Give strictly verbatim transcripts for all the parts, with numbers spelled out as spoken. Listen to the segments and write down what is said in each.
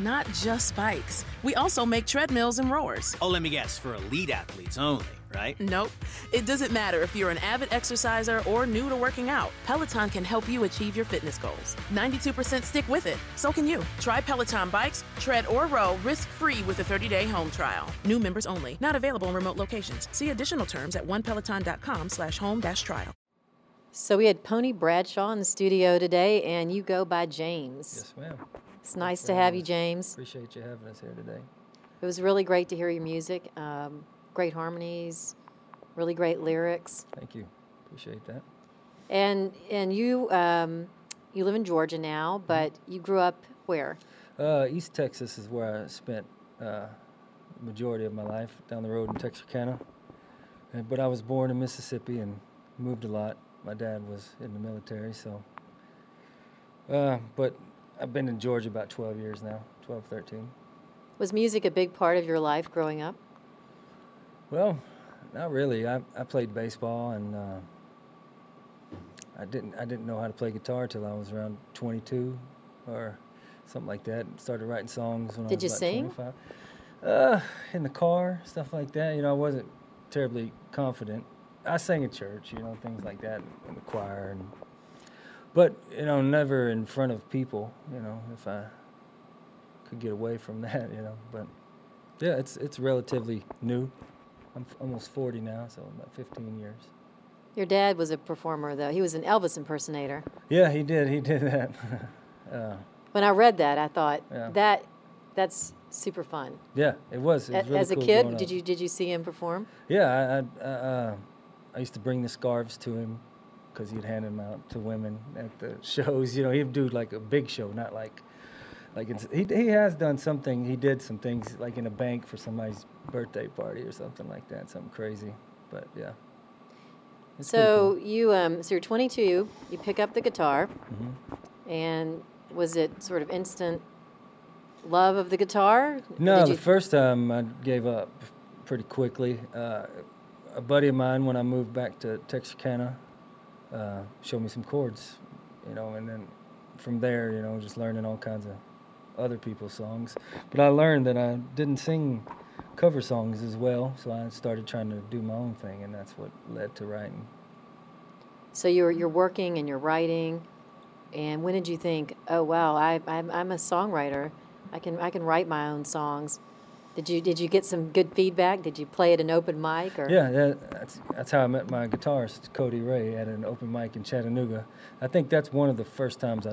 Not just bikes. We also make treadmills and rowers. Oh, let me guess, for elite athletes only, right? Nope. It doesn't matter if you're an avid exerciser or new to working out. Peloton can help you achieve your fitness goals. ninety-two percent stick with it. So can you. Try Peloton bikes, tread, or row risk-free with a thirty-day home trial. New members only. Not available in remote locations. See additional terms at onepeloton.com slash home dash trial. So we had Pony Bradshaw in the studio today, and you go by James. Yes, ma'am. It's nice to have you, James. Appreciate you having us here today. It was really great to hear your music. Um, great harmonies, really great lyrics. Thank you. Appreciate that. And and you um, you live in Georgia now, but mm-hmm. you grew up where? Uh, East Texas is where I spent uh, the majority of my life, down the road in Texarkana. And, but I was born in Mississippi and moved a lot. My dad was in the military, so. Uh, but. I've been in Georgia about twelve years now, twelve, thirteen. Was music a big part of your life growing up? Well, not really. I, I played baseball, and uh, I didn't I didn't know how to play guitar till I was around twenty-two or something like that. Started writing songs when Did I was about twenty-five. Did you sing? Uh, in the car, stuff like that. You know, I wasn't terribly confident. I sang at church, you know, things like that, in the choir and. But, you know, never in front of people, you know, if I could get away from that, you know. But, yeah, it's it's relatively new. I'm f- almost forty now, so about fifteen years. Your dad was a performer, though. He was an Elvis impersonator. Yeah, he did. He did that. uh, when I read that, I thought, yeah. that that's super fun. Yeah, it was. It was a- really as a cool kid, did you did you see him perform? Yeah, I, I, uh, I used to bring the scarves to him, because he'd hand them out to women at the shows. You know, he'd do like a big show, not like, like it's, he he has done something. He did some things like in a bank for somebody's birthday party or something like that, something crazy. But yeah. It's so cool. you um so you're twenty-two. You pick up the guitar, mm-hmm. and was it sort of instant love of the guitar? No, the first time I gave up pretty quickly. Uh, a buddy of mine, when I moved back to Texarkana. Uh, showed me some chords, you know, and then from there, you know, just learning all kinds of other people's songs. But I learned that I didn't sing cover songs as well, so I started trying to do my own thing, and that's what led to writing. So you're you're working and you're writing, and when did you think, oh wow, I I'm, I'm a songwriter, I can I can write my own songs? Did you did you get some good feedback? Did you play at an open mic? Or? Yeah, that, that's that's how I met my guitarist, Cody Ray, at an open mic in Chattanooga. I think that's one of the first times I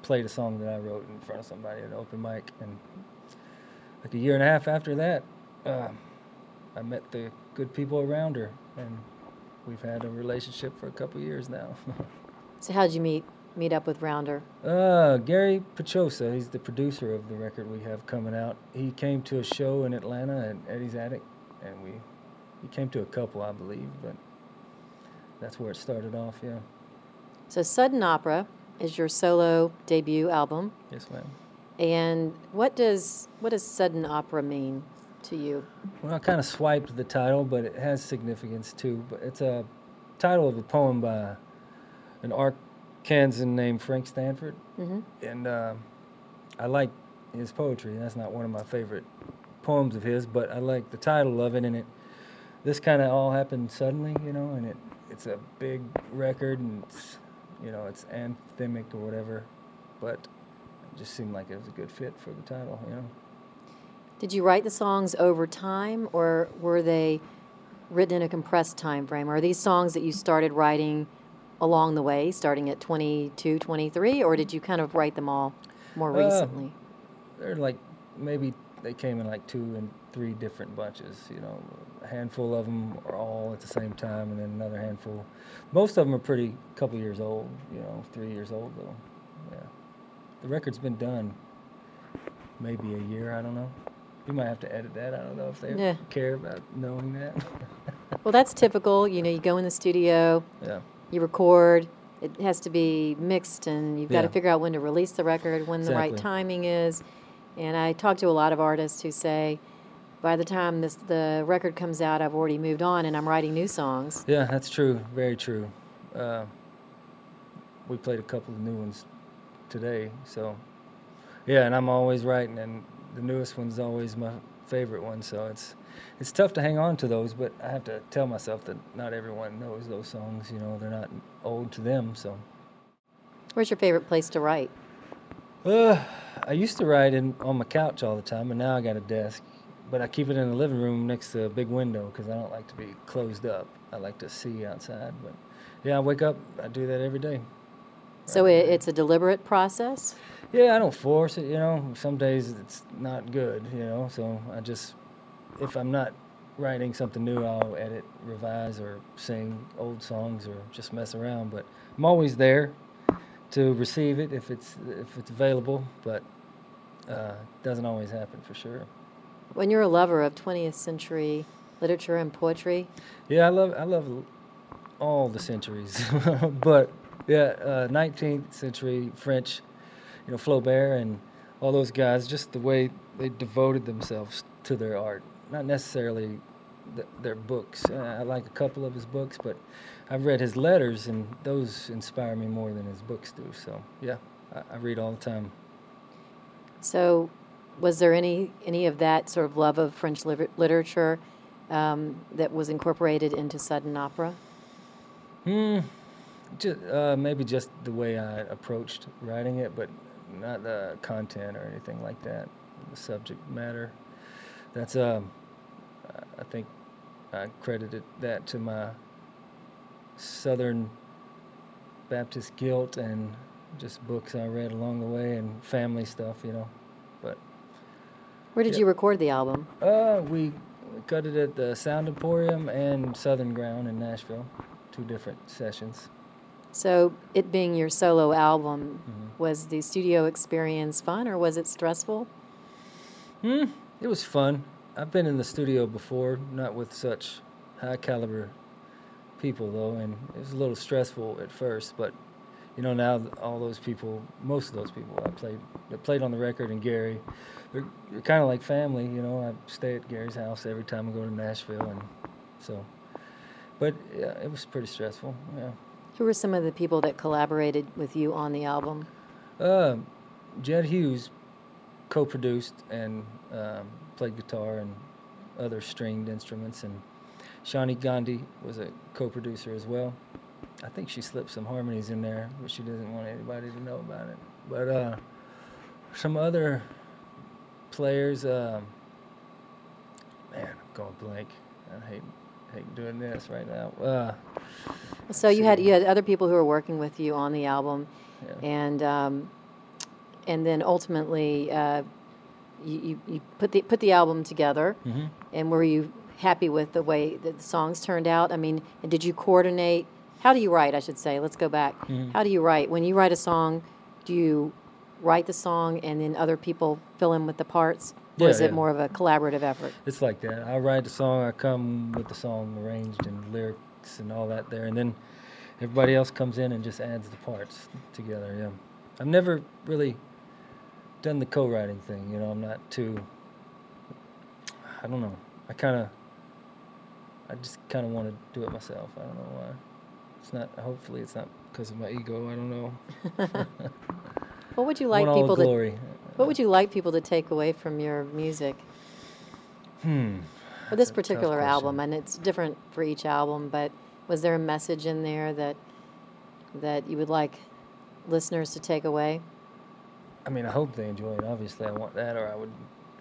played a song that I wrote in front of somebody at an open mic. And like a year and a half after that, uh, I met the good people around her, and we've had a relationship for a couple years now. So how'd you meet? meet up with Rounder? Uh, Gary Pechosa, he's the producer of the record we have coming out. He came to a show in Atlanta at Eddie's Attic, and we he came to a couple, I believe, but that's where it started off, yeah. So Sudden Opera is your solo debut album. Yes, ma'am. And what does what does Sudden Opera mean to you? Well, I kind of swiped the title, but it has significance too. But it's a title of a poem by an arc Kansas named Frank Stanford, mm-hmm. and uh, I like his poetry. That's not one of my favorite poems of his, but I like the title of it, and it this kind of all happened suddenly, you know, and it it's a big record, and it's, you know, it's anthemic or whatever, but it just seemed like it was a good fit for the title, you know. Did you write the songs over time, or were they written in a compressed time frame? Are these songs that you started writing along the way, starting at twenty-two, twenty-three, or did you kind of write them all more recently? Uh, they're like, maybe they came in like two and three different bunches, you know. A handful of them are all at the same time, and then another handful. Most of them are pretty, couple years old, you know, three years old, though. Yeah. The record's been done maybe a year, I don't know. You might have to edit that. I don't know if they yeah. care about knowing that. Well, that's typical. You know, you go in the studio. Yeah. You record, it has to be mixed, and you've yeah. got to figure out when to release the record, when exactly. the right timing is. And I talk to a lot of artists who say, by the time this the record comes out, I've already moved on and I'm writing new songs. Yeah, that's true. Very true. Uh, we played a couple of new ones today, so yeah, and I'm always writing, and the newest one's always my favorite one, so it's it's tough to hang on to those, but I have to tell myself that not everyone knows those songs, you know, they're not old to them, so. Where's your favorite place to write? Uh, I used to write in, on my couch all the time, and now I got a desk. But I keep it in the living room next to a big window because I don't like to be closed up. I like to see outside. But yeah, I wake up, I do that every day. So right. it, it's a deliberate process? Yeah, I don't force it, you know. Some days it's not good, you know. So I just, if I'm not writing something new, I'll edit, revise, or sing old songs or just mess around. But I'm always there to receive it if it's, if it's available, but it uh, doesn't always happen for sure. When you're a lover of twentieth century literature and poetry? Yeah, I love I love all the centuries, but yeah, uh, nineteenth century French, you know, Flaubert and all those guys, just the way they devoted themselves to their art, not necessarily the, their books. Uh, I like a couple of his books, but I've read his letters, and those inspire me more than his books do. So yeah, I, I read all the time. So. Was there any any of that sort of love of French liter literature um, that was incorporated into Sudden Opera? Hmm, just, uh, maybe just the way I approached writing it, but not the content or anything like that. The subject matter. That's um, I think I credited that to my Southern Baptist guilt and just books I read along the way and family stuff, you know, but. Where did yep. you record the album? Uh, we cut it at the Sound Emporium and Southern Ground in Nashville, two different sessions. So it being your solo album, mm-hmm. was the studio experience fun or was it stressful? Hmm, it was fun. I've been in the studio before, not with such high caliber people though, and it was a little stressful at first, but you know, now all those people, most of those people I played, that played on the record and Gary, they're, they're kind of like family, you know. I stay at Gary's house every time I go to Nashville, and so, but yeah, it was pretty stressful, yeah. Who were some of the people that collaborated with you on the album? Uh, Jed Hughes co-produced and um, played guitar and other stringed instruments, and Shani Gandhi was a co-producer as well. I think she slipped some harmonies in there, but she doesn't want anybody to know about it. But uh, some other players, uh, man, I'm going blank. I hate hate doing this right now. Uh, so you had you had other people who were working with you on the album, yeah. and um, and then ultimately uh, you you put the put the album together, mm-hmm. and were you happy with the way that the songs turned out? I mean, did you coordinate? How do you write, I should say? Let's go back. Mm-hmm. How do you write? When you write a song, do you write the song and then other people fill in with the parts? Or yeah, is yeah. it more of a collaborative effort? It's like that. I write the song, I come with the song arranged and lyrics and all that there, and then everybody else comes in and just adds the parts together, yeah. I've never really done the co-writing thing, you know. I'm not too, I don't know. I kind of, I just kind of want to do it myself. I don't know why. It's not, hopefully it's not because of my ego, I don't know. What would you like people to glory. What would you like people to take away from your music? Hmm. For this particular album, and it's different for each album, but was there a message in there that that you would like listeners to take away? I mean, I hope they enjoy it. Obviously I want that, or I would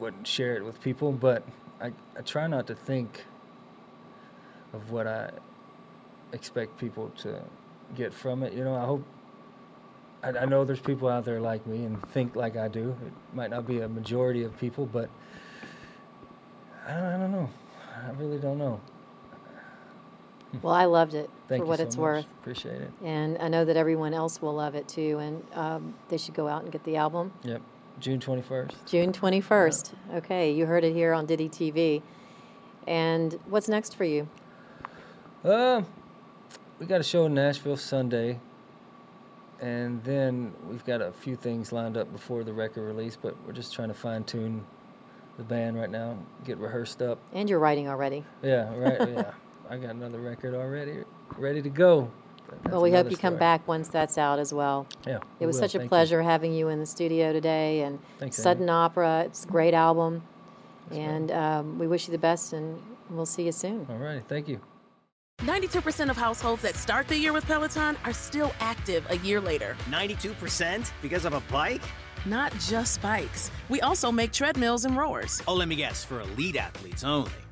wouldn't share it with people, but I I try not to think of what I expect people to get from it, you know. I hope I, I know there's people out there like me and think like I do. It might not be a majority of people, but I don't, I don't know. I really don't know. Well, I loved it Thank for what so it's much. worth. Appreciate it. And I know that everyone else will love it too, and um, they should go out and get the album. Yep, June twenty-first. June twenty-first. Yeah. Okay, you heard it here on Diddy T V. And what's next for you? Um. We got a show in Nashville Sunday, and then we've got a few things lined up before the record release, but we're just trying to fine-tune the band right now, get rehearsed up. And you're writing already. Yeah, right. Yeah, I got another record already, ready to go. Well, we hope you story. come back once that's out as well. Yeah, we it was will. such a Thank pleasure you. having you in the studio today. And Thanks, Sudden Andy. Opera, it's a great album. That's and um, we wish you the best, and we'll see you soon. All right. Thank you. ninety-two percent of households that start the year with Peloton are still active a year later. ninety-two percent because of a bike? Not just bikes. We also make treadmills and rowers. Oh, let me guess, for elite athletes only,